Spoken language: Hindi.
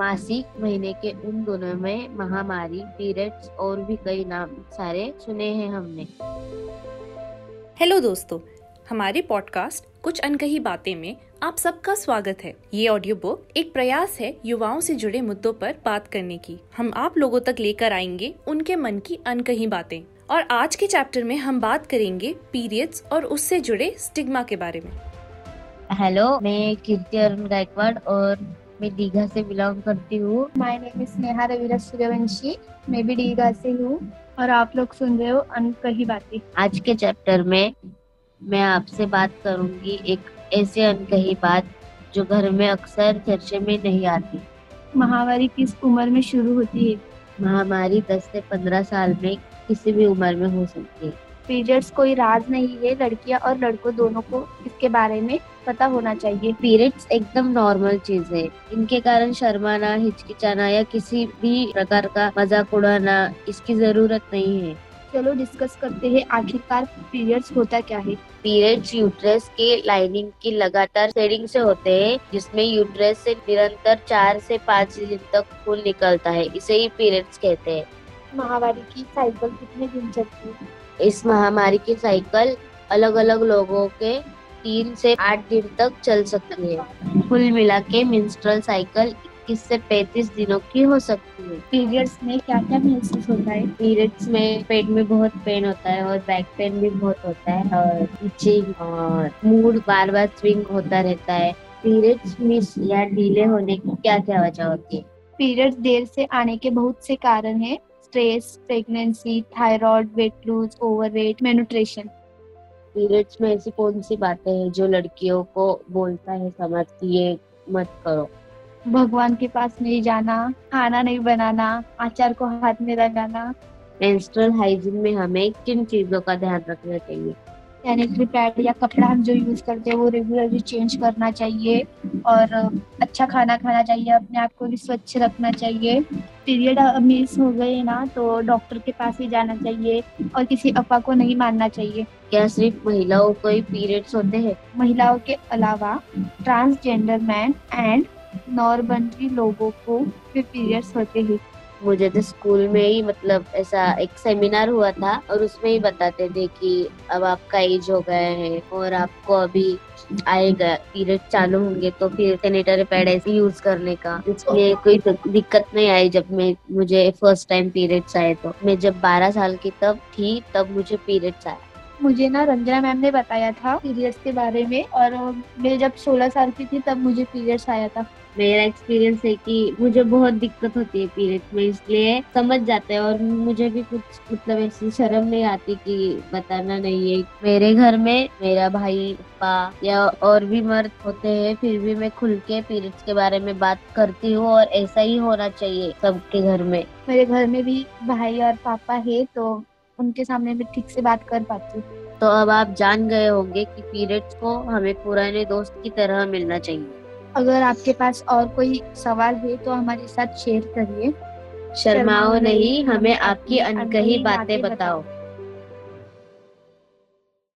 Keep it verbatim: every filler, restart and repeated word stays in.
मासिक महीने के उन दोनों में महामारी, पीरियड्स और भी कई नाम सारे सुने हैं हमने। हेलो दोस्तों, हमारे पॉडकास्ट कुछ अनकही बातें में आप सबका स्वागत है। ये ऑडियो बुक एक प्रयास है युवाओं से जुड़े मुद्दों पर बात करने की। हम आप लोगों तक लेकर आएंगे उनके मन की अनकही बातें। और आज के चैप्टर में हम बात करेंगे पीरियड्स और उससे जुड़े स्टिग्मा के बारे में। हेलो, मैं कीर्ति अरुण गायकवाड़ और मैं दीघा से बिलोंग करती हूँ। My name is Sneha Raviraj Suryavanshi, मैं भी दीघा से हूँ और आप लोग सुन रहे हो अनकही बातें। आज के चैप्टर में मैं आपसे बात करूँगी एक ऐसे अनकही बात जो घर में अक्सर चर्चे में नहीं आती। महामारी किस उम्र में शुरू होती है? महामारी दस से पंद्रह साल में किसी भी उम्र में हो सकती है। पीरियड्स कोई राज नहीं है, लड़कियां और लड़कों दोनों को इसके बारे में पता होना चाहिए। पीरियड्स एकदम नॉर्मल चीज है, इनके कारण शर्माना, हिचकिचाना या किसी भी प्रकार का मजाक उड़ाना इसकी जरूरत नहीं है। चलो डिस्कस करते हैं आखिरकार पीरियड्स होता क्या है। पीरियड्स यूट्रस के लाइनिंग की लगातार शेडिंग से होते हैं, जिसमें यूट्रस से निरंतर चार से पाँच दिन तक खून निकलता है, इसे ही पीरियड्स कहते हैं। महामारी की साइकिल कितने दिन चलती है? इस महामारी की साइकिल अलग अलग लोगों के तीन से आठ दिन तक चल सकती है। कुल मिला के मेंस्ट्रुअल साइकिल इक्कीस से पैंतीस दिनों की हो सकती है। पीरियड्स में क्या क्या महसूस होता है? पीरियड्स में पेट में बहुत पेन होता है और बैक पेन भी बहुत होता है और इचिंग और मूड बार बार स्विंग होता रहता है। पीरियड्स मिस या डिले होने की क्या क्या वजह होती है? पीरियड्स देर से आने के बहुत से कारण है, stress, pregnancy, thyroid, weight loose, overweight, menstruation. Periods में ऐसी कौन सी बातें हैं जो लड़कियों को बोलता है समाज की ये मत करो? भगवान के पास नहीं जाना, खाना नहीं बनाना, आचार को हाथ में लगाना। मेंस्ट्रुअल हाइजीन में हमें किन चीजों का ध्यान रखना चाहिए? सैनिटरी पैड या कपड़ा हम जो यूज करते हैं वो रेगुलरली चेंज करना चाहिए और अच्छा खाना खाना चाहिए, अपने आप को भी स्वच्छ रखना चाहिए। पीरियड मिस हो गए ना तो डॉक्टर के पास ही जाना चाहिए और किसी अफवाह को नहीं मानना चाहिए। क्या सिर्फ महिलाओं को ही पीरियड्स होते हैं? महिलाओं के अलावा ट्रांसजेंडर मैन एंड नॉर्बंड्री लोगों को भी पीरियड्स होते हैं। मुझे तो स्कूल में ही मतलब ऐसा एक सेमिनार हुआ था और उसमें ही बताते थे कि अब आपका एज हो गया है और आपको अभी आएगा पीरियड चालू होंगे तो फिर सैनिटरी पैड ऐसे यूज करने का, इसमें कोई दिक्कत नहीं आई। जब मैं मुझे फर्स्ट टाइम पीरियड्स आए तो मैं जब बारह साल की तब थी तब मुझे पीरियड्स आया। मुझे ना रंजना मैम ने बताया था पीरियड्स के बारे में और मैं जब सोलह साल की थी तब मुझे पीरियड्स आया था। मेरा एक्सपीरियंस है कि मुझे बहुत दिक्कत होती है पीरियड्स में, इसलिए समझ जाते हैं और मुझे भी कुछ मतलब ऐसी शर्म नहीं आती कि बताना नहीं है। मेरे घर में मेरा भाई, पापा या और भी मर्द होते हैं, फिर भी मैं खुल के पीरियड्स के बारे में बात करती हूँ और ऐसा ही होना चाहिए सबके घर में। मेरे घर में भी भाई और पापा है तो उनके सामने मैं ठीक से बात कर पाती हूँ। तो अब आप जान गए होंगे कि पीरियड्स को हमें पुराने दोस्त की तरह मिलना चाहिए। अगर आपके पास और कोई सवाल है तो हमारे साथ शेयर करिए। शर्माओ नहीं, हमें आपकी अनकही बातें बताओ।